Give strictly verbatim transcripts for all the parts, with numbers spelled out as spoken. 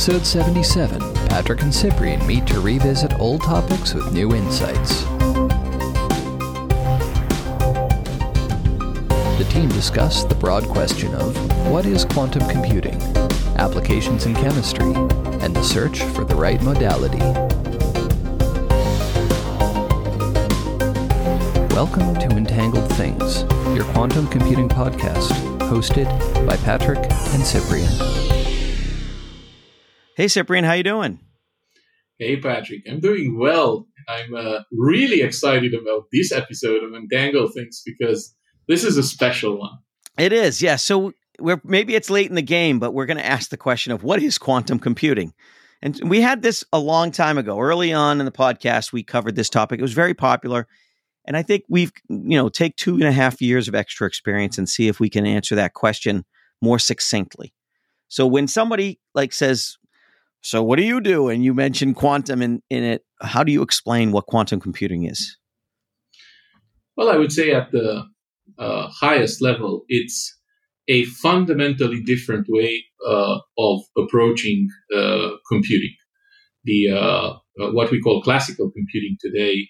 Episode seventy-seven, Patrick and Cyprian meet to revisit old topics with new insights. The team discussed the broad question of, what is quantum computing, applications in chemistry, and the search for the right modality. Welcome to Entangled Things, your quantum computing podcast, hosted by Patrick and Cyprian. Hey, Cyprian, how you doing? Hey, Patrick, I'm doing well. I'm uh, really excited about this episode of Entangled Things because this is a special one. It is, yeah. So we're, maybe it's late in the game, but we're going to ask the question of what is quantum computing? And we had this a long time ago. Early on in the podcast, we covered this topic. It was very popular. And I think we've, you know, take two and a half years of extra experience and see if we can answer that question more succinctly. So when somebody like says, so what do you do? And you mentioned quantum in, in it. How do you explain what quantum computing is? Well, I would say at the uh, highest level, it's a fundamentally different way uh, of approaching uh, computing. The uh, what we call classical computing today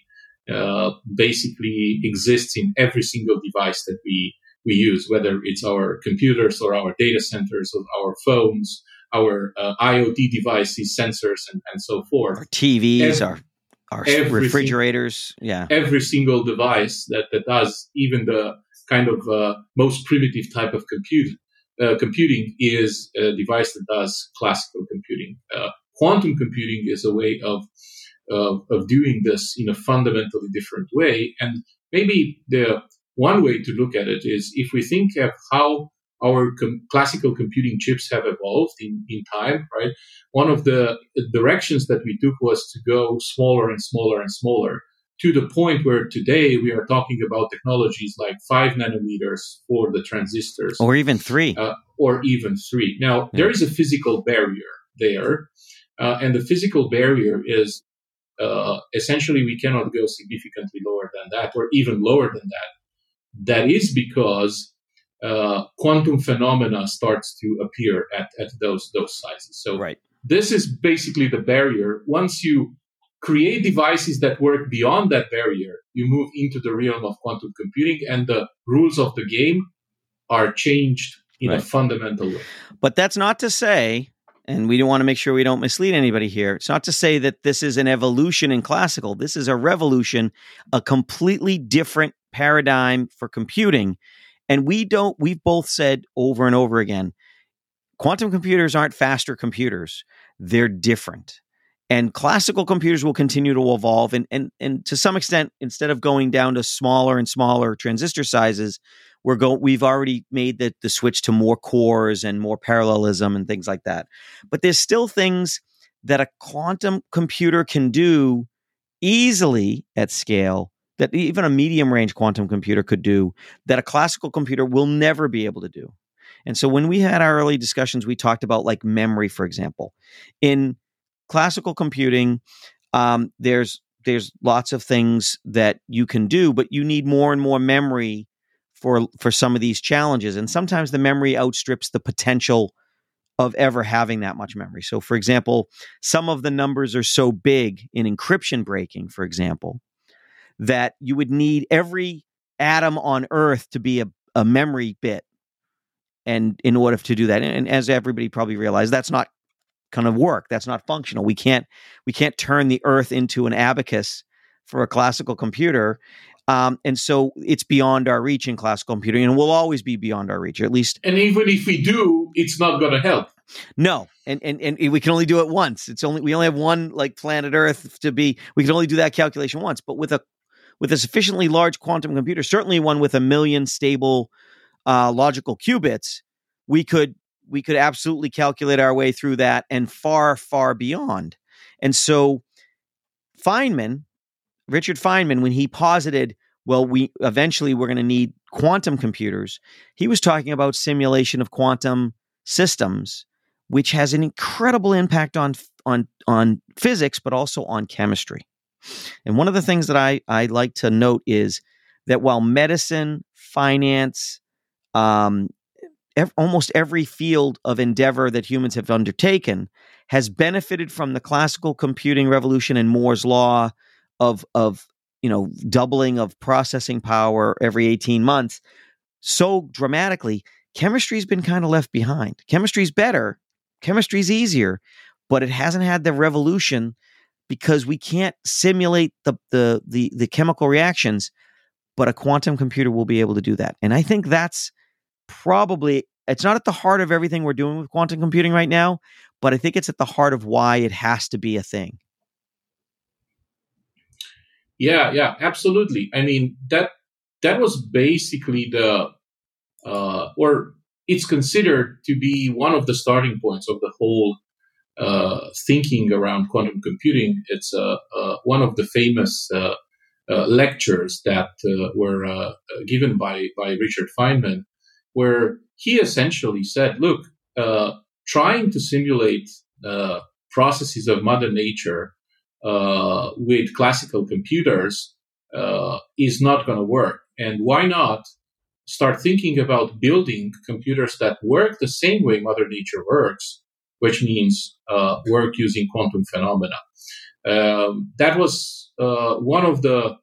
Uh, basically exists in every single device that we, we use, whether it's our computers or our data centers or our phones, our uh, IoT devices, sensors, and, and so forth. Our T Vs, every, our, our every refrigerators. Sing- yeah. Every single device that, that does even the kind of uh, most primitive type of compute, uh, computing is a device that does classical computing. Uh, quantum computing is a way of Of, of doing this in a fundamentally different way. And maybe the one way to look at it is if we think of how our com- classical computing chips have evolved in, in time, right? One of the directions that we took was to go smaller and smaller and smaller to the point where today we are talking about technologies like five nanometers for the transistors. Or even three. Uh, or even three. Now, yeah. There is a physical barrier there. Uh, and the physical barrier is Uh, essentially, we cannot go significantly lower than that or even lower than that. That is because uh, quantum phenomena starts to appear at, at those those sizes. So right. This is basically the barrier. Once you create devices that work beyond that barrier, you move into the realm of quantum computing and the rules of the game are changed in right. a fundamental way. But that's not to say... And we don't want to make sure we don't mislead anybody here. It's not to say that this is an evolution in classical. This is a revolution, a completely different paradigm for computing. And we don't, we've both said over and over again, quantum computers aren't faster computers. They're different. And classical computers will continue to evolve. And, and, and to some extent, instead of going down to smaller and smaller transistor sizes, We're go- we've already made the, the switch to more cores and more parallelism and things like that. But there's still things that a quantum computer can do easily at scale that even a medium-range quantum computer could do that a classical computer will never be able to do. And so when we had our early discussions, we talked about like memory, for example. In classical computing, um, there's there's lots of things that you can do, but you need more and more memory for for some of these challenges. And sometimes the memory outstrips the potential of ever having that much memory. So for example, some of the numbers are so big in encryption breaking, for example, that you would need every atom on Earth to be a, a memory bit. And in order to do that, and, and as everybody probably realized, that's not kind of work. That's not functional. We can't, we can't turn the Earth into an abacus for a classical computer. Um, and so it's beyond our reach in classical computing, and will always be beyond our reach, at least. And even if we do, it's not going to help. No, and, and and we can only do it once. It's only we only have one like planet Earth to be. We can only do that calculation once. But with a with a sufficiently large quantum computer, certainly one with a million stable uh, logical qubits, we could we could absolutely calculate our way through that and far far beyond. And so, Feynman. Richard Feynman, when he posited, well, we eventually we're going to need quantum computers, he was talking about simulation of quantum systems, which has an incredible impact on on on physics, but also on chemistry. And one of the things that I, I like to note is that while medicine, finance, um, ev- almost every field of endeavor that humans have undertaken has benefited from the classical computing revolution and Moore's law of, of you know, doubling of processing power every eighteen months so dramatically. Chemistry's been kind of left behind. Chemistry's better. Chemistry's easier, but it hasn't had the revolution because we can't simulate the, the the the chemical reactions, but a quantum computer will be able to do that. And I think that's probably, it's not at the heart of everything we're doing with quantum computing right now, but I think it's at the heart of why it has to be a thing. Yeah, yeah, absolutely. I mean, that that was basically the, uh, or it's considered to be one of the starting points of the whole uh, thinking around quantum computing. It's uh, uh, one of the famous uh, uh, lectures that uh, were uh, given by, by Richard Feynman, where he essentially said, look, uh, trying to simulate uh, processes of Mother Nature uh, with classical computers uh, is not going to work. And why not start thinking about building computers that work the same way Mother Nature works, which means uh, work using quantum phenomena. Um, that was uh, one of the,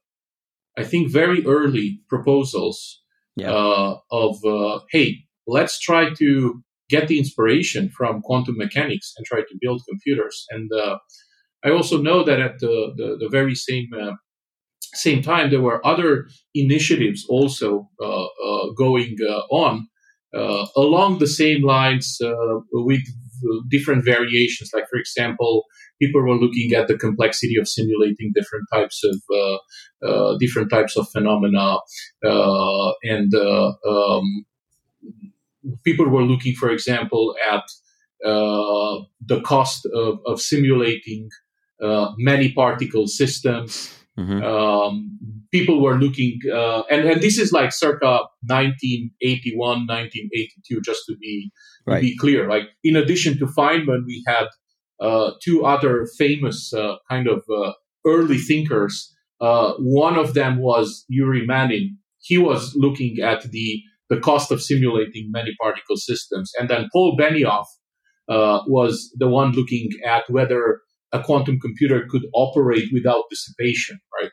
I think, very early proposals yeah. uh, of, uh, hey, let's try to get the inspiration from quantum mechanics and try to build computers. And uh, I also know that at the, the, the very same uh, same time, there were other initiatives also uh, uh, going uh, on uh, along the same lines uh, with different variations. Like, for example, people were looking at the complexity of simulating different types of uh, uh, different types of phenomena, uh, and uh, um, people were looking, for example, at uh, the cost of, of simulating uh, many particle systems. Mm-hmm. Um, people were looking, uh, and, and this is like circa nineteen eighty-one, nineteen eighty-two, just to be, right. to be clear. Like, in addition to Feynman, we had uh, two other famous uh, kind of uh, early thinkers. Uh, one of them was Yuri Manin. He was looking at the, the cost of simulating many particle systems. And then Paul Benioff uh, was the one looking at whether a quantum computer could operate without dissipation, right?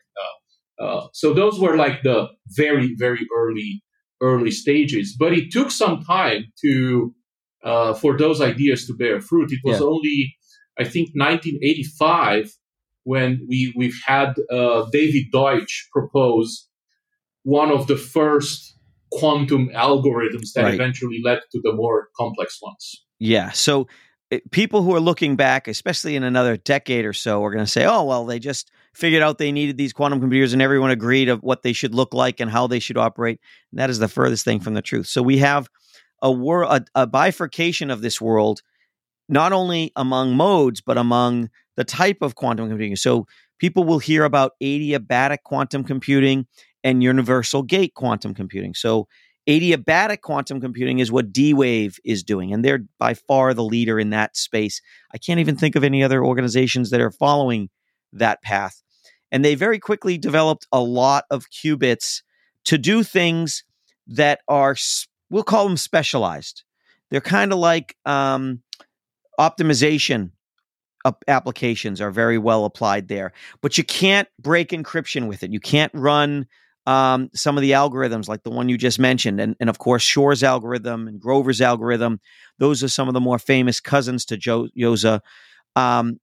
Uh, uh, so those were like the very, very early, early stages. But it took some time to uh, for those ideas to bear fruit. It was yeah. only, I think, nineteen eighty-five when we we've had uh, David Deutsch propose one of the first quantum algorithms that right. eventually led to the more complex ones. Yeah. So. People who are looking back, especially in another decade or so, are going to say, oh, well, they just figured out they needed these quantum computers and everyone agreed of what they should look like and how they should operate. And that is the furthest thing from the truth. So we have a, wor- a, a bifurcation of this world, not only among modes, but among the type of quantum computing. So people will hear about adiabatic quantum computing and universal gate quantum computing. So adiabatic quantum computing is what D-Wave is doing, and they're by far the leader in that space. I can't even think of any other organizations that are following that path. And they very quickly developed a lot of qubits to do things that are, we'll call them specialized. They're kind of like um, optimization applications are very well applied there. But you can't break encryption with it. You can't run Um, some of the algorithms, like the one you just mentioned, and, and of course, Shor's algorithm and Grover's algorithm, those are some of the more famous cousins to jo- Yoza. Um,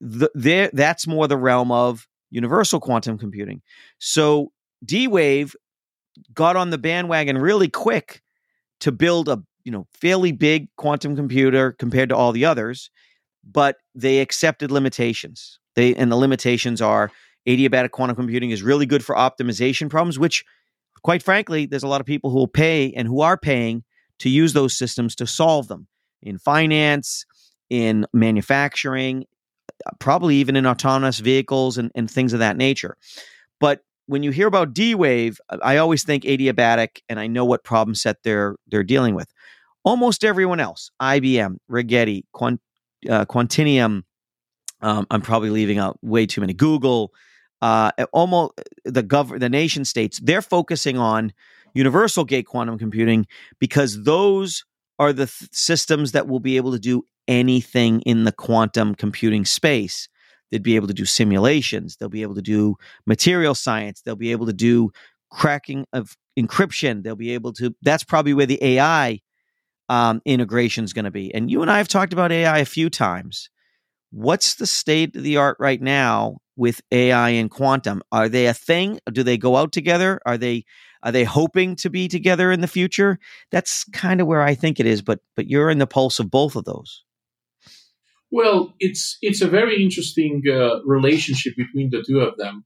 the, there, that's more the realm of universal quantum computing. So D-Wave got on the bandwagon really quick to build a you know fairly big quantum computer compared to all the others, but they accepted limitations. They and the limitations are. Adiabatic quantum computing is really good for optimization problems, which, quite frankly, there's a lot of people who will pay and who are paying to use those systems to solve them in finance, in manufacturing, probably even in autonomous vehicles and, and things of that nature. But when you hear about D-Wave, I always think adiabatic, and I know what problem set they're they're dealing with. Almost everyone else, I B M, Rigetti, Quant, uh, Quantinuum, um, I'm probably leaving out way too many, Google, Uh, almost the gov- the nation states, they're focusing on universal gate quantum computing because those are the th- systems that will be able to do anything in the quantum computing space. They'd be able to do simulations. They'll be able to do material science. They'll be able to do cracking of encryption. They'll be able to, that's probably where the A I um, integration is going to be. And you and I have talked about A I a few times. What's the state of the art right now with A I and quantum? Are they a thing? Do they go out together? Are they are they hoping to be together in the future? That's kind of where I think it is, but but you're in the pulse of both of those. Well, it's it's a very interesting uh, relationship between the two of them.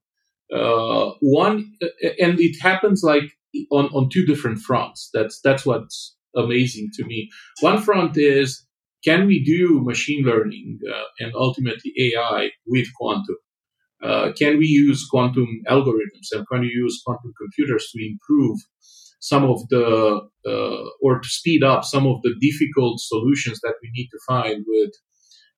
Uh, one, and it happens like on, on two different fronts. That's that's what's amazing to me. One front is, can we do machine learning uh, and ultimately A I with quantum? Uh, can we use quantum algorithms and can we use quantum computers to improve some of the, uh, or to speed up some of the difficult solutions that we need to find with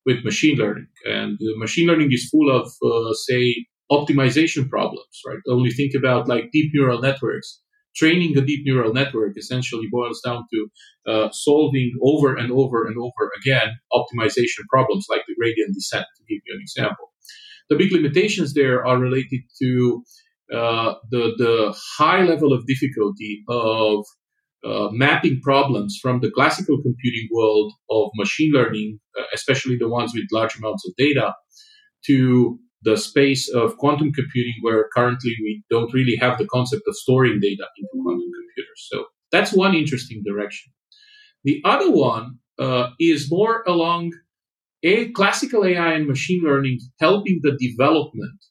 with machine learning? And uh, machine learning is full of, uh, say, optimization problems, right? Only think about like deep neural networks. Training a deep neural network essentially boils down to uh, solving over and over and over again optimization problems like the gradient descent, to give you an example. The big limitations there are related to uh, the, the high level of difficulty of uh, mapping problems from the classical computing world of machine learning, uh, especially the ones with large amounts of data, to the space of quantum computing, where currently we don't really have the concept of storing data into quantum computers. So that's one interesting direction. The other one uh, is more along a classical A I and machine learning helping the development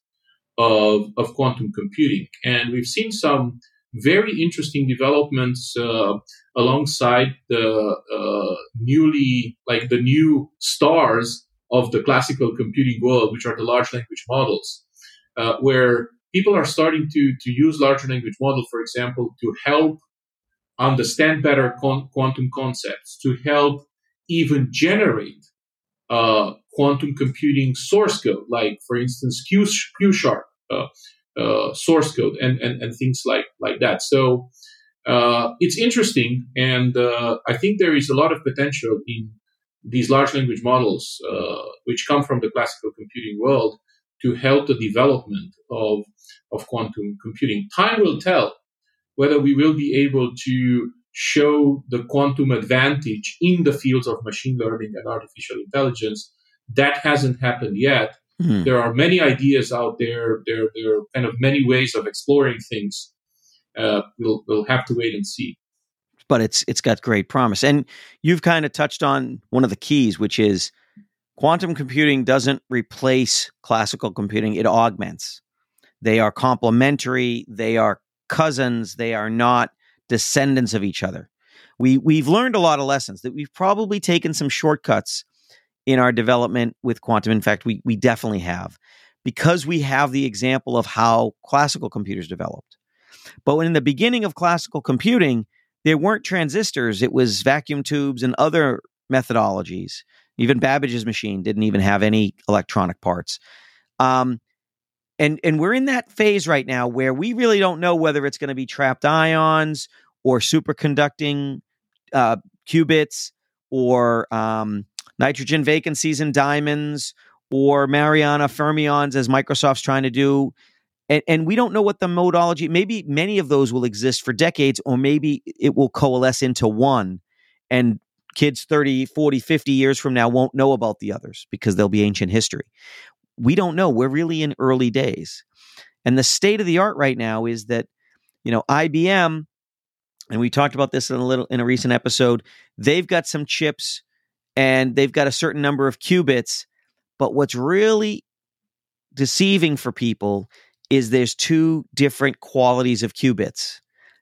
of, of quantum computing. And we've seen some very interesting developments uh, alongside the uh, newly, like the new stars of the classical computing world, which are the large language models, uh, where people are starting to, to use large language models, for example, to help understand better con- quantum concepts, to help even generate uh, quantum computing source code, like, for instance, Q, Q-Sharp uh, uh, source code and, and, and things like, like that. So uh, it's interesting, and uh, I think there is a lot of potential in these large language models, uh, which come from the classical computing world, to help the development of, of quantum computing. Time will tell whether we will be able to show the quantum advantage in the fields of machine learning and artificial intelligence. That hasn't happened yet. Mm-hmm. There are many ideas out there. There, there are kind of many ways of exploring things. Uh, we'll, we'll have to wait and see. But it's it's got great promise. And you've kind of touched on one of the keys, which is quantum computing doesn't replace classical computing. It augments. They are complementary. They are cousins. They are not descendants of each other. We, we've learned a lot of lessons that we've probably taken some shortcuts in our development with quantum. In fact, we we definitely have, because we have the example of how classical computers developed. But in the beginning of classical computing, there weren't transistors. It was vacuum tubes and other methodologies. Even Babbage's machine didn't even have any electronic parts. Um, and, and we're in that phase right now where we really don't know whether it's going to be trapped ions or superconducting uh, qubits or um, nitrogen vacancies in diamonds or Mariana fermions, as Microsoft's trying to do. And, and we don't know what the modology, maybe many of those will exist for decades, or maybe it will coalesce into one, and kids thirty, forty, fifty years from now won't know about the others because they'll be ancient history. We don't know. We're really in early days. And the state of the art right now is that, you know, I B M, and we talked about this in a little in a recent episode, they've got some chips and they've got a certain number of qubits. But what's really deceiving for people is there's two different qualities of qubits.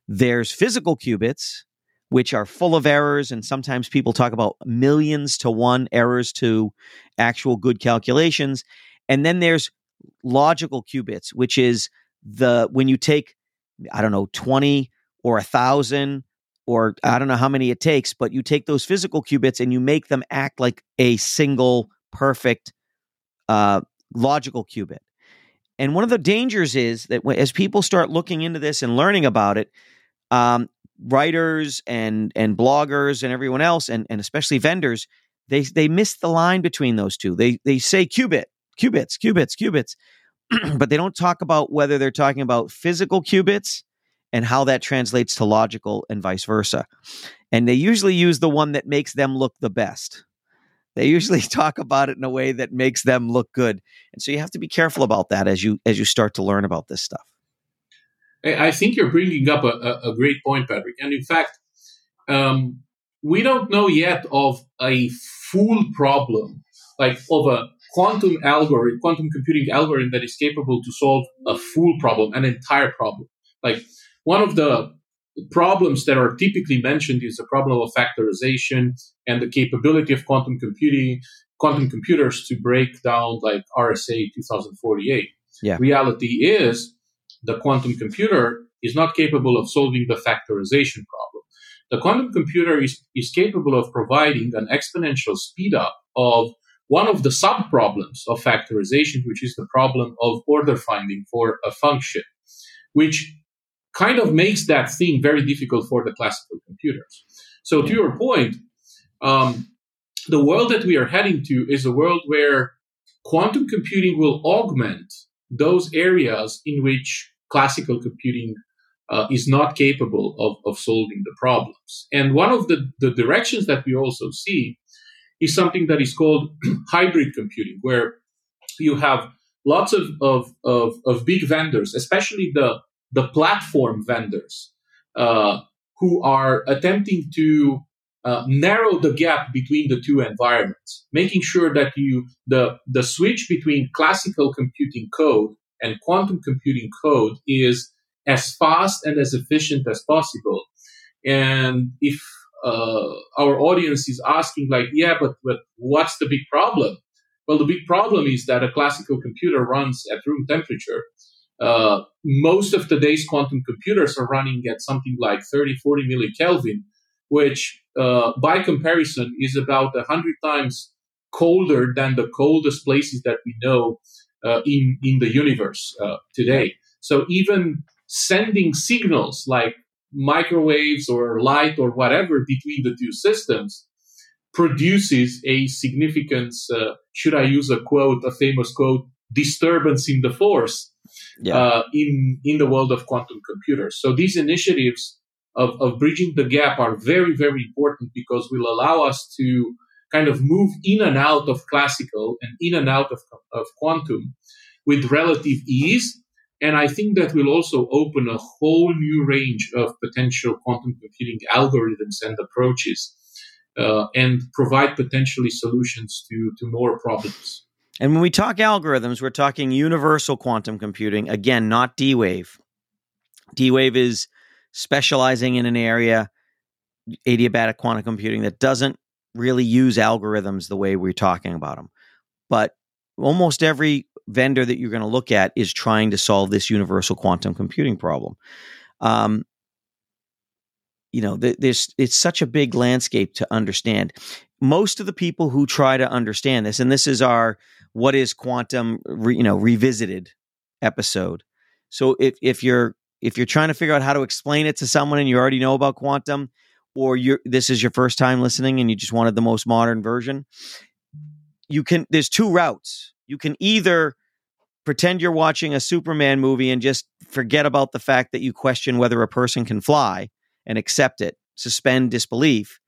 There's physical qubits, which are full of errors, and sometimes people talk about millions to one errors to actual good calculations. And then there's logical qubits, which is the when you take, I don't know, twenty or one thousand, or I don't know how many it takes, but you take those physical qubits and you make them act like a single perfect uh, logical qubit. And one of the dangers is that as people start looking into this and learning about it, um, writers and and bloggers and everyone else, and, and especially vendors, they they miss the line between those two. They they say qubit, qubits, qubits, qubits, but they don't talk about whether they're talking about physical qubits and how that translates to logical and vice versa. And they usually use the one that makes them look the best. They usually talk about it in a way that makes them look good. And so you have to be careful about that as you as you start to learn about this stuff. I think you're bringing up a, a great point, Patrick. And in fact, um, we don't know yet of a full problem, like of a quantum algorithm, quantum computing algorithm that is capable to solve a full problem, an entire problem. Like one of the problems that are typically mentioned is the problem of factorization and the capability of quantum computing, quantum computers to break down like R S A twenty forty-eight. Yeah. Reality is the quantum computer is not capable of solving the factorization problem. The quantum computer is, is capable of providing an exponential speed up of one of the sub-problems of factorization, which is the problem of order finding for a function, which kind of makes that thing very difficult for the classical computers. So to your point, um, the world that we are heading to is a world where quantum computing will augment those areas in which classical computing uh, is not capable of, of solving the problems. And one of the, the directions that we also see is something that is called hybrid computing, where you have lots of, of, of, of big vendors, especially the, the platform vendors, uh, who are attempting to uh, narrow the gap between the two environments, making sure that you the the switch between classical computing code and quantum computing code is as fast and as efficient as possible. And if uh, our audience is asking, like, yeah, but, but what's the big problem? Well, the big problem is that a classical computer runs at room temperature. Uh, most of today's quantum computers are running at something like thirty, forty millikelvin, which uh, by comparison is about one hundred times colder than the coldest places that we know uh, in, in the universe uh, today. So even sending signals like microwaves or light or whatever between the two systems produces a significant, uh, should I use a quote, a famous quote, disturbance in the force. Yeah. Uh, in in the world of quantum computers. So these initiatives of, of bridging the gap are very, very important because will allow us to kind of move in and out of classical and in and out of, of quantum with relative ease. And I think that will also open a whole new range of potential quantum computing algorithms and approaches uh, and provide potentially solutions to, to more problems. And when we talk algorithms, we're talking universal quantum computing, again, not D-Wave. D-Wave is specializing in an area, adiabatic quantum computing, that doesn't really use algorithms the way we're talking about them. But almost every vendor that you're going to look at is trying to solve this universal quantum computing problem. Um, you know, th- there's, it's such a big landscape to understand. Most of the people who try to understand this, and this is our What is Quantum, re, you know, Revisited episode. So if if you're if you're trying to figure out how to explain it to someone and you already know about quantum, or you're this is your first time listening and you just wanted the most modern version, you can. There's two routes. You can either pretend you're watching a Superman movie and just forget about the fact that you question whether a person can fly and accept it, suspend disbelief.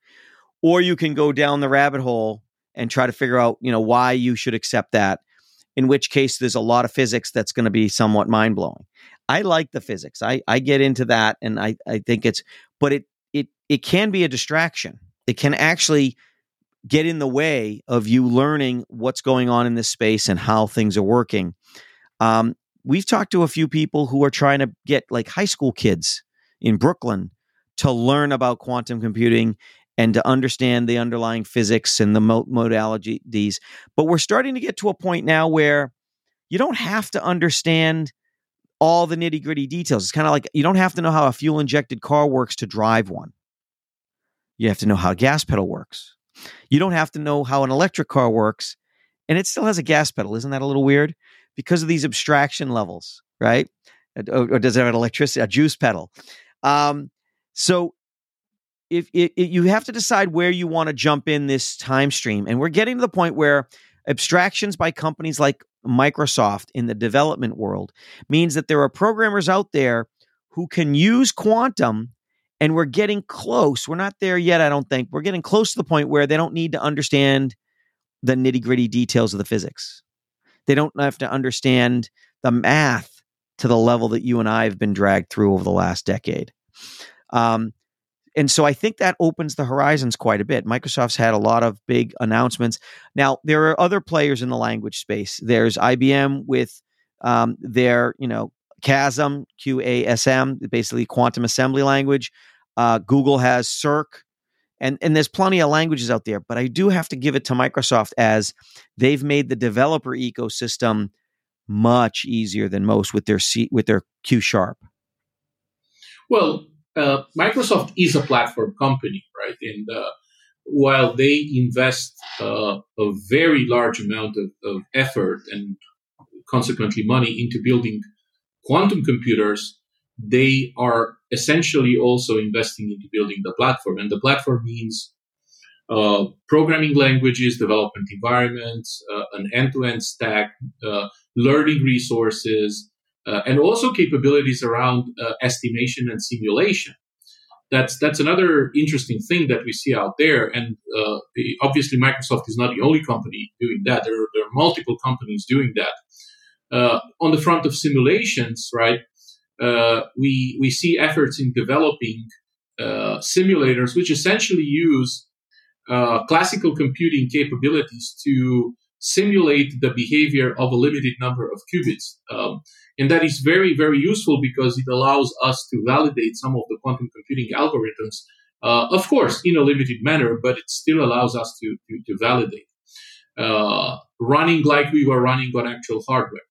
Or you can go down the rabbit hole and try to figure out, you know, why you should accept that, in which case there's a lot of physics that's going to be somewhat mind-blowing. I like the physics. I, I get into that, and I, I think it's... But it it it can be a distraction. It can actually get in the way of you learning what's going on in this space and how things are working. Um, we've talked to a few people who are trying to get, like, high school kids in Brooklyn to learn about quantum computing and to understand the underlying physics and the modalities. But we're starting to get to a point now where you don't have to understand all the nitty-gritty details. It's kind of like you don't have to know how a fuel-injected car works to drive one. You have to know how a gas pedal works. You don't have to know how an electric car works, and it still has a gas pedal. Isn't that a little weird? Because of these abstraction levels, right? Or does it have an electricity, a juice pedal? Um, so if, if, if you have to decide where you want to jump in this time stream. And we're getting to the point where abstractions by companies like Microsoft in the development world means that there are programmers out there who can use quantum, and we're getting close. We're not there yet, I don't think. We're getting close to the point where they don't need to understand the nitty-gritty details of the physics. They don't have to understand the math to the level that you and I have been dragged through over the last decade. Um, and so I think that opens the horizons quite a bit. Microsoft's had a lot of big announcements. Now, there are other players in the language space. There's I B M with um, their, you know, Q A S M, Q A S M, basically quantum assembly language. Uh, Google has Cirq. And, and there's plenty of languages out there, but I do have to give it to Microsoft as they've made the developer ecosystem much easier than most with their C, with their Q-Sharp. Well, uh, Microsoft is a platform company, right? And uh, while they invest uh, a very large amount of, of effort and consequently money into building quantum computers, they are essentially also investing into building the platform. And the platform means uh, programming languages, development environments, uh, an end-to-end stack, uh, learning resources, uh, and also capabilities around uh, estimation and simulation. That's that's another interesting thing that we see out there. And uh, obviously, Microsoft is not the only company doing that. There are, there are multiple companies doing that. Uh, on the front of simulations, right? Uh, we we see efforts in developing uh, simulators, which essentially use uh, classical computing capabilities to simulate the behavior of a limited number of qubits. Um, and that is very, very useful because it allows us to validate some of the quantum computing algorithms, uh, of course, in a limited manner, but it still allows us to, to, to validate, uh, running like we were running on actual hardware.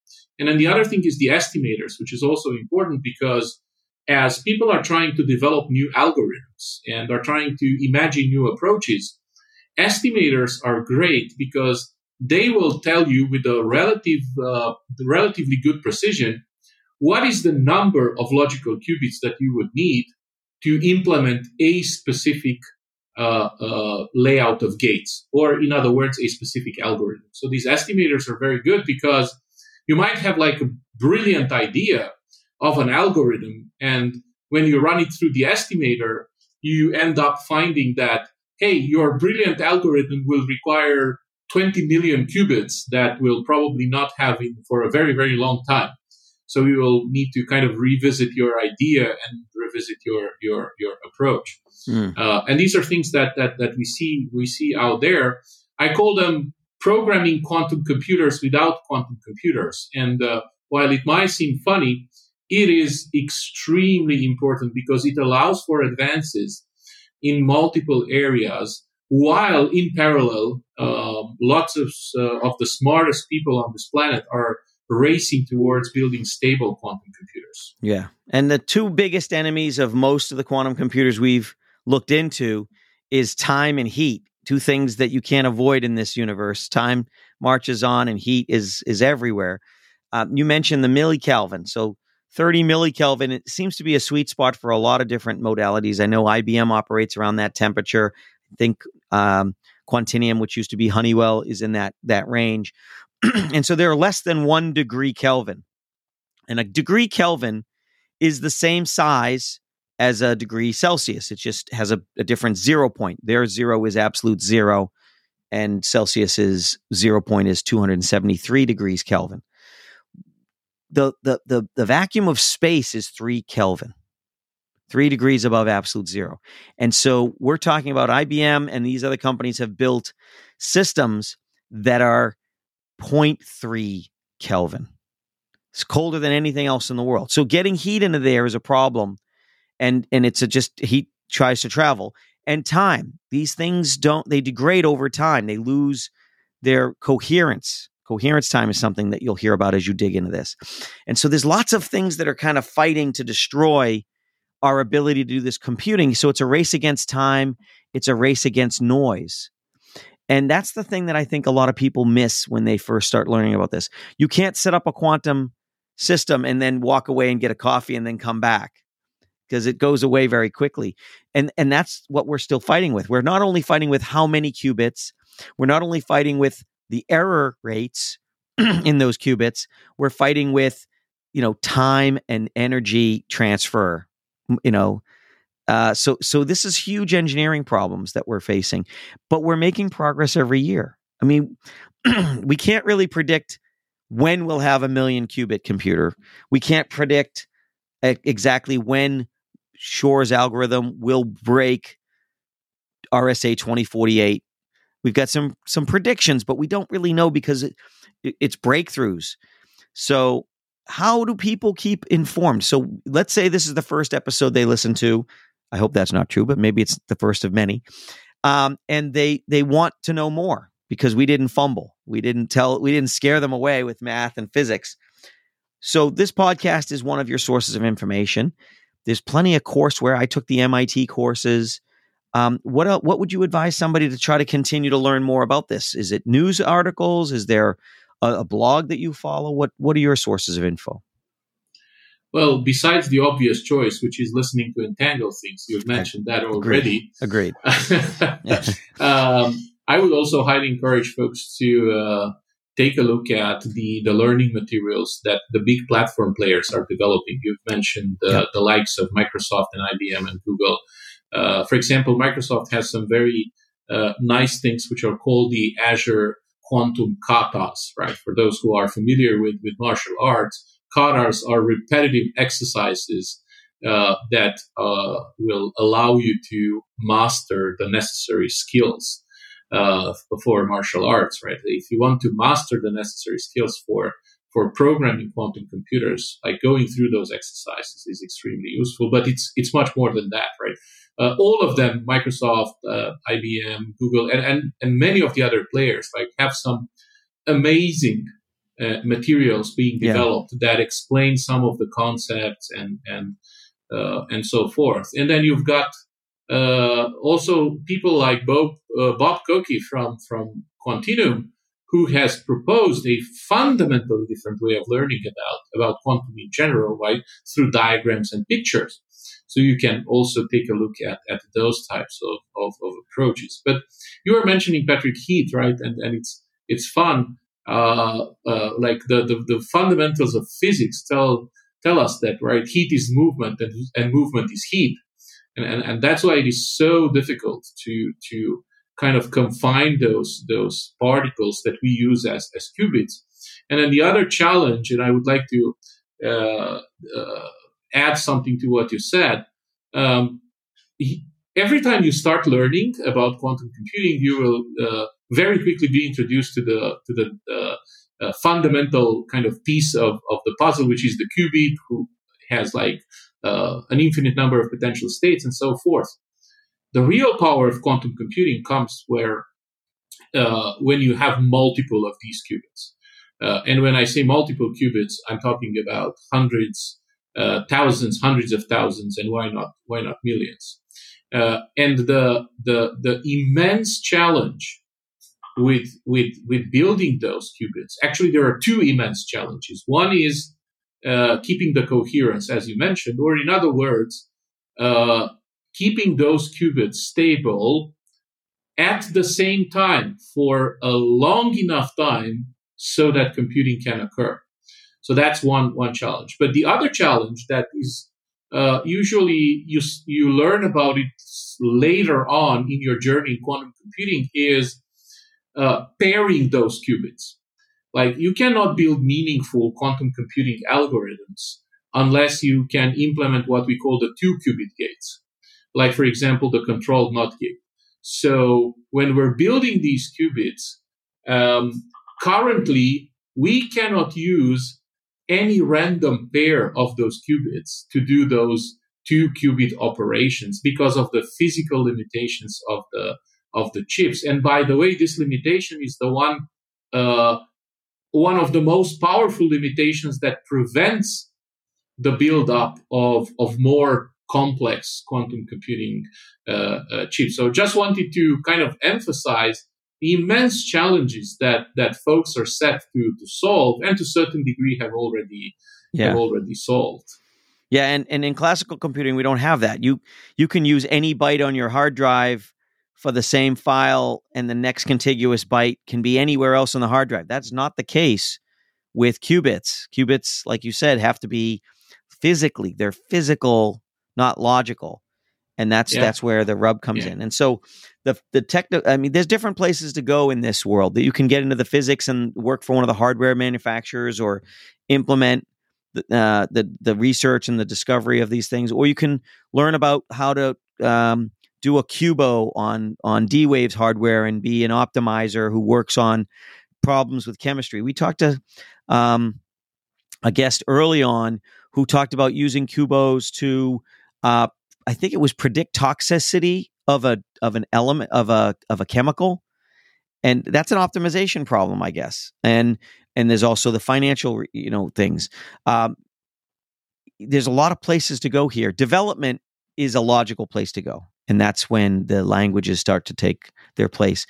And then the other thing is the estimators, which is also important because as people are trying to develop new algorithms and are trying to imagine new approaches, estimators are great because they will tell you with a relative, uh, relatively good precision what is the number of logical qubits that you would need to implement a specific uh, uh, layout of gates, or in other words, a specific algorithm. So these estimators are very good because you might have like a brilliant idea of an algorithm, and when you run it through the estimator, you end up finding that, hey, your brilliant algorithm will require twenty million qubits that will probably not have it for a very, very long time. So you will need to kind of revisit your idea and revisit your your your approach. Mm. Uh, and these are things that that that we see we see out there. I call them programming quantum computers without quantum computers. And uh, while it might seem funny, it is extremely important because it allows for advances in multiple areas, while in parallel, uh, lots of uh, of the smartest people on this planet are racing towards building stable quantum computers. Yeah. And the two biggest enemies of most of the quantum computers we've looked into is time and heat. Two things that you can't avoid in this universe. Time marches on and heat is is everywhere. Um, you mentioned the millikelvin. So thirty millikelvin, it seems to be a sweet spot for a lot of different modalities. I know I B M operates around that temperature. I think um, Quantinuum, which used to be Honeywell, is in that, that range. And so they're less than one degree Kelvin. And a degree Kelvin is the same size as a degree Celsius. It just has a, a different zero point. Their zero is absolute zero, and Celsius's zero point is two hundred seventy-three degrees Kelvin. The, the, the, the vacuum of space is three Kelvin, three degrees above absolute zero. And so we're talking about I B M and these other companies have built systems that are zero point three Kelvin. It's colder than anything else in the world. So getting heat into there is a problem. And and it's a just heat tries to travel. And time, these things don't, they degrade over time. They lose their coherence. Coherence time is something that you'll hear about as you dig into this. And so there's lots of things that are kind of fighting to destroy our ability to do this computing. So it's a race against time. It's a race against noise. And that's the thing that I think a lot of people miss when they first start learning about this. You can't set up a quantum system and then walk away and get a coffee and then come back. because it goes away very quickly. And and that's what we're still fighting with. We're not only fighting with how many qubits, we're not only fighting with the error rates in those qubits, we're fighting with, you know, time and energy transfer, you know. Uh, so so this is huge engineering problems that we're facing, but we're making progress every year. I mean, we can't really predict when we'll have a million qubit computer. We can't predict exactly when Shor's algorithm will break R S A twenty forty-eight. We've got some some predictions, but we don't really know because it, it's breakthroughs. So how do people keep informed? So let's say this is the first episode they listen to. I hope that's not true, but maybe it's the first of many. Um, and they they want to know more because we didn't fumble. We didn't tell, we didn't scare them away with math and physics. So this podcast is one of your sources of information. There's plenty of courseware. I took the M I T courses. Um, what else, what would you advise somebody to try to continue to learn more about this? Is it news articles? Is there a, a blog that you follow? What What are your sources of info? Well, besides the obvious choice, which is listening to Entangled Things, you've mentioned that already. Agreed. Agreed. um, I would also highly encourage folks to uh, take a look at the, the learning materials that the big platform players are developing. You've mentioned uh, yeah. the likes of Microsoft and I B M and Google. Uh, for example, Microsoft has some very uh, nice things which are called the Azure Quantum katas, right? For those who are familiar with, with martial arts, katas are repetitive exercises uh, that uh, will allow you to master the necessary skills uh, for martial arts, right? If you want to master the necessary skills for for programming quantum computers, like going through those exercises is extremely useful, but it's it's much more than that, right? Uh, all of them, Microsoft, uh, I B M, Google, and, and, and many of the other players, like have some amazing uh, materials being developed yeah. that explain some of the concepts and and uh, and so forth. And then you've got uh, also people like Bob uh, Bob Coecke from from Quantinuum, who has proposed a fundamentally different way of learning about, about quantum in general, right, through diagrams and pictures. So you can also take a look at, at those types of, of, of approaches. But you were mentioning Patrick Heath, right? And and it's it's fun. Uh, uh, like the, the, the fundamentals of physics tell tell us that, right? Heat is movement, and and movement is heat, and and, and that's why it is so difficult to to kind of confine those those particles that we use as as qubits. And then the other challenge, and I would like to Uh, uh, add something to what you said. Um, he, every time you start learning about quantum computing, you will uh, very quickly be introduced to the to the uh, uh, fundamental kind of piece of, of the puzzle, which is the qubit, who has like uh, an infinite number of potential states and so forth. The real power of quantum computing comes where uh, when you have multiple of these qubits. Uh, and when I say multiple qubits, I'm talking about hundreds, Uh, thousands, hundreds of thousands, and why not? Why not millions? Uh, and the the the immense challenge with with with building those qubits. Actually, there are two immense challenges. One is uh, keeping the coherence, as you mentioned, or in other words, uh, keeping those qubits stable at the same time for a long enough time so that computing can occur. So that's one one challenge. But the other challenge that is uh, usually you you learn about it later on in your journey in quantum computing is uh, pairing those qubits. Like you cannot build meaningful quantum computing algorithms unless you can implement what we call the two-qubit gates. Like, for example, the controlled NOT gate. So when we're building these qubits, um, currently we cannot use any random pair of those qubits to do those two-qubit operations because of the physical limitations of the of the chips. And by the way, this limitation is the one uh, one of the most powerful limitations that prevents the build-up of of more complex quantum computing uh, uh, chips. So, just wanted to kind of emphasize the immense challenges that, that folks are set to, to solve, and to a certain degree have already yeah. have already solved. Yeah, and, and in classical computing, we don't have that. You you can use any byte on your hard drive for the same file, and the next contiguous byte can be anywhere else on the hard drive. That's not the case with qubits. Qubits, like you said, have to be physically, they're physical, not logical. And that's yeah. that's where the rub comes yeah. in. And so the the techno, I mean, there's different places to go in this world that you can get into the physics and work for one of the hardware manufacturers or implement the uh, the, the research and the discovery of these things, or you can learn about how to um, do a cubo on on D-Wave's hardware and be an optimizer who works on problems with chemistry. We talked to um, a guest early on who talked about using cubos to uh, I think it was predict toxicity of a of an element of a of a chemical, and that's an optimization problem, I guess. And and there's also the financial, you know, things. Um, there's a lot of places to go here. Development is a logical place to go, and that's when the languages start to take their place.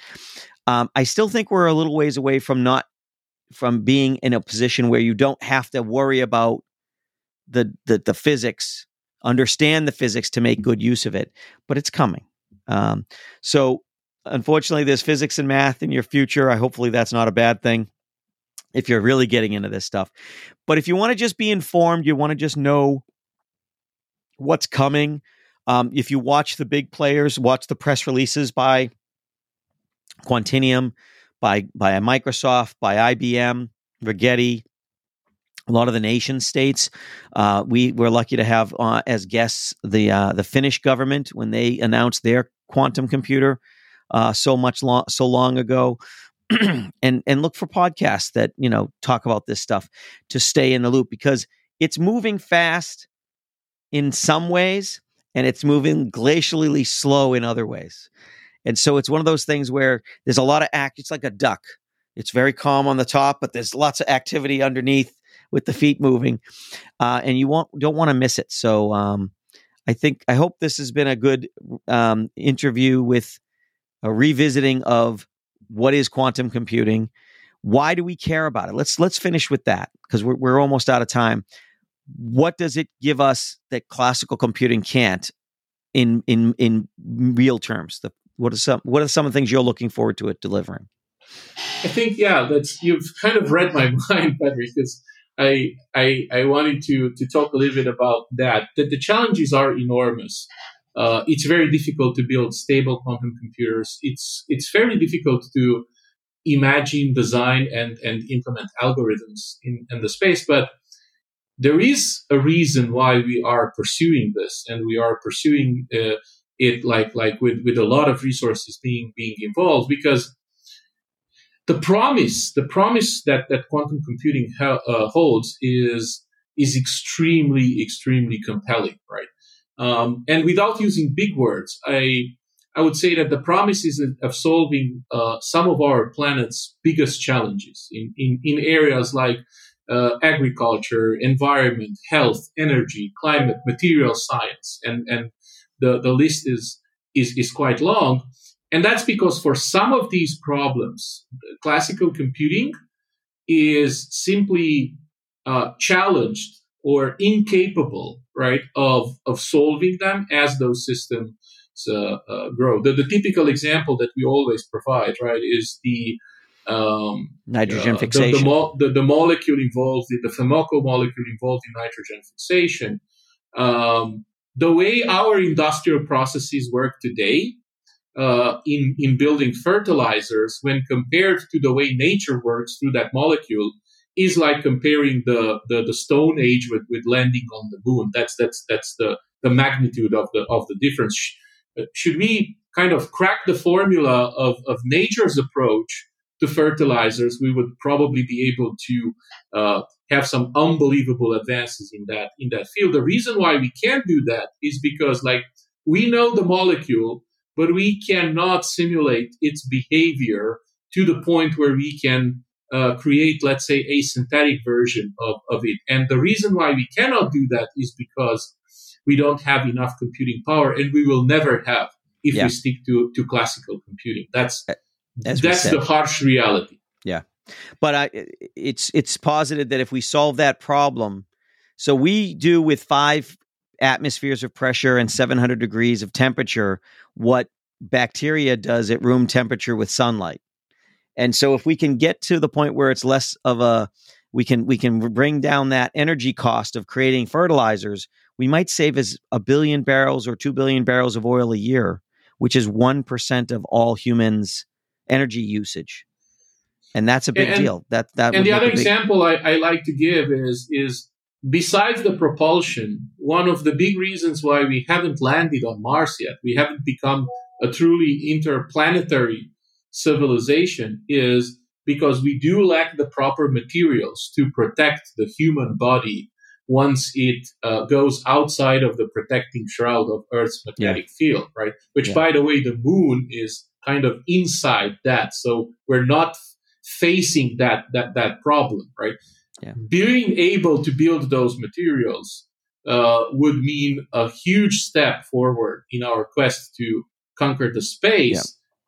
Um, I still think we're a little ways away from not from being in a position where you don't have to worry about the the, the physics. Understand the physics to make good use of it, but it's coming. Um, so unfortunately, there's physics and math in your future. I hopefully that's not a bad thing if you're really getting into this stuff. But if you want to just be informed, you want to just know what's coming. Um, if you watch the big players, watch the press releases by Quantinuum, by, by Microsoft, by I B M, Rigetti, a lot of the nation states. Uh, we were lucky to have uh, as guests the uh, the Finnish government when they announced their quantum computer uh, so much lo- so long ago. and and look for podcasts that you know talk about this stuff to stay in the loop, because it's moving fast in some ways and it's moving glacially slow in other ways. And so it's one of those things where there's a lot of act. It's like a duck. It's very calm on the top, but there's lots of activity underneath, with the feet moving, uh, and you won't, don't want to miss it. So um, I think, I hope this has been a good um, interview with a revisiting of what is quantum computing. Why do we care about it? Let's, let's finish with that, because we're, we're almost out of time. What does it give us that classical computing can't in, in, in real terms? The, what are some, what are some of the things you're looking forward to it delivering? I think, yeah, that's, you've kind of read my mind, Patrick, because I, I I wanted to, to talk a little bit about that, that the challenges are enormous. Uh, it's very difficult to build stable quantum computers. It's it's very difficult to imagine, design, and, and implement algorithms in, in the space. But there is a reason why we are pursuing this, and we are pursuing uh, it like like with, with a lot of resources being being involved, because The promise, the promise that, that quantum computing ha- uh, holds is is extremely, extremely compelling, right? Um, and without using big words, I I would say that the promise is of solving uh, some of our planet's biggest challenges in in, in areas like uh, agriculture, environment, health, energy, climate, material science, and and the, the list is is is quite long. And that's because for some of these problems, classical computing is simply uh, challenged or incapable, right, of, of solving them as those systems uh, uh, grow. The, the typical example that we always provide, right, is the um, nitrogen uh, fixation. The, the, mo- the, the molecule involved, the, the FEMOCO molecule involved in nitrogen fixation. Um, the way our industrial processes work today, Uh, in, in building fertilizers, when compared to the way nature works through that molecule, is like comparing the, the, the Stone Age with, with landing on the moon. That's that's that's the, the magnitude of the of the difference. Should we kind of crack the formula of, of nature's approach to fertilizers, we would probably be able to uh, have some unbelievable advances in that in that field. The reason why we can't do that is because, like, we know the molecule, but we cannot simulate its behavior to the point where we can uh, create, let's say, a synthetic version of, of it. And the reason why we cannot do that is because we don't have enough computing power, and we will never have if yeah. we stick to, to classical computing. That's As that's the harsh reality. Yeah, but I, it's it's posited that if we solve that problem, So we do with five atmospheres of pressure and seven hundred degrees of temperature what bacteria does at room temperature with sunlight. And so if we can get to the point where it's less of a, we can we can bring down that energy cost of creating fertilizers, we might save as a billion barrels or two billion barrels of oil a year, which is one percent of all humans' energy usage. And that's a big and, deal. That that And the other big... example I, I like to give is is besides the propulsion, one of the big reasons why we haven't landed on Mars yet, we haven't become a truly interplanetary civilization, is because we do lack the proper materials to protect the human body once it uh, goes outside of the protecting shroud of Earth's magnetic yeah. field, right? Which, yeah. by the way, the moon is kind of inside that. So we're not facing that that that problem, right? Yeah. Being able to build those materials uh, would mean a huge step forward in our quest to conquer the space.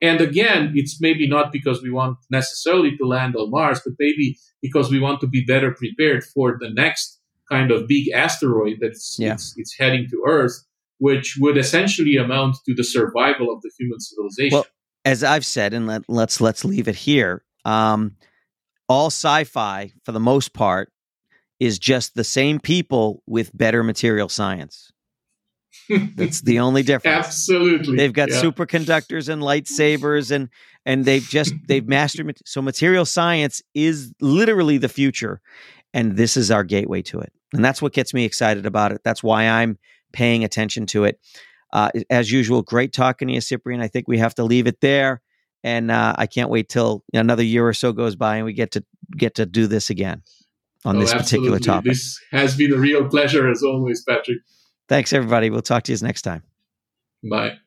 Yeah. And again, it's maybe not because we want necessarily to land on Mars, but maybe because we want to be better prepared for the next kind of big asteroid that's yeah. it's, it's heading to Earth, which would essentially amount to the survival of the human civilization. Well, as I've said, and let, let's let's leave it here. Um, all sci-fi, for the most part, is just the same people with better material science. That's the only difference. Absolutely. They've got yeah. superconductors and lightsabers, and and they've just they've mastered it. So material science is literally the future, and this is our gateway to it. And that's what gets me excited about it. That's why I'm paying attention to it. Uh, as usual, great talking to you, Cyprian. I think we have to leave it there. And uh, I can't wait till another year or so goes by and we get to get to do this again on oh, this absolutely. particular topic. This has been a real pleasure as always, Patrick. Thanks, everybody. We'll talk to you next time. Bye.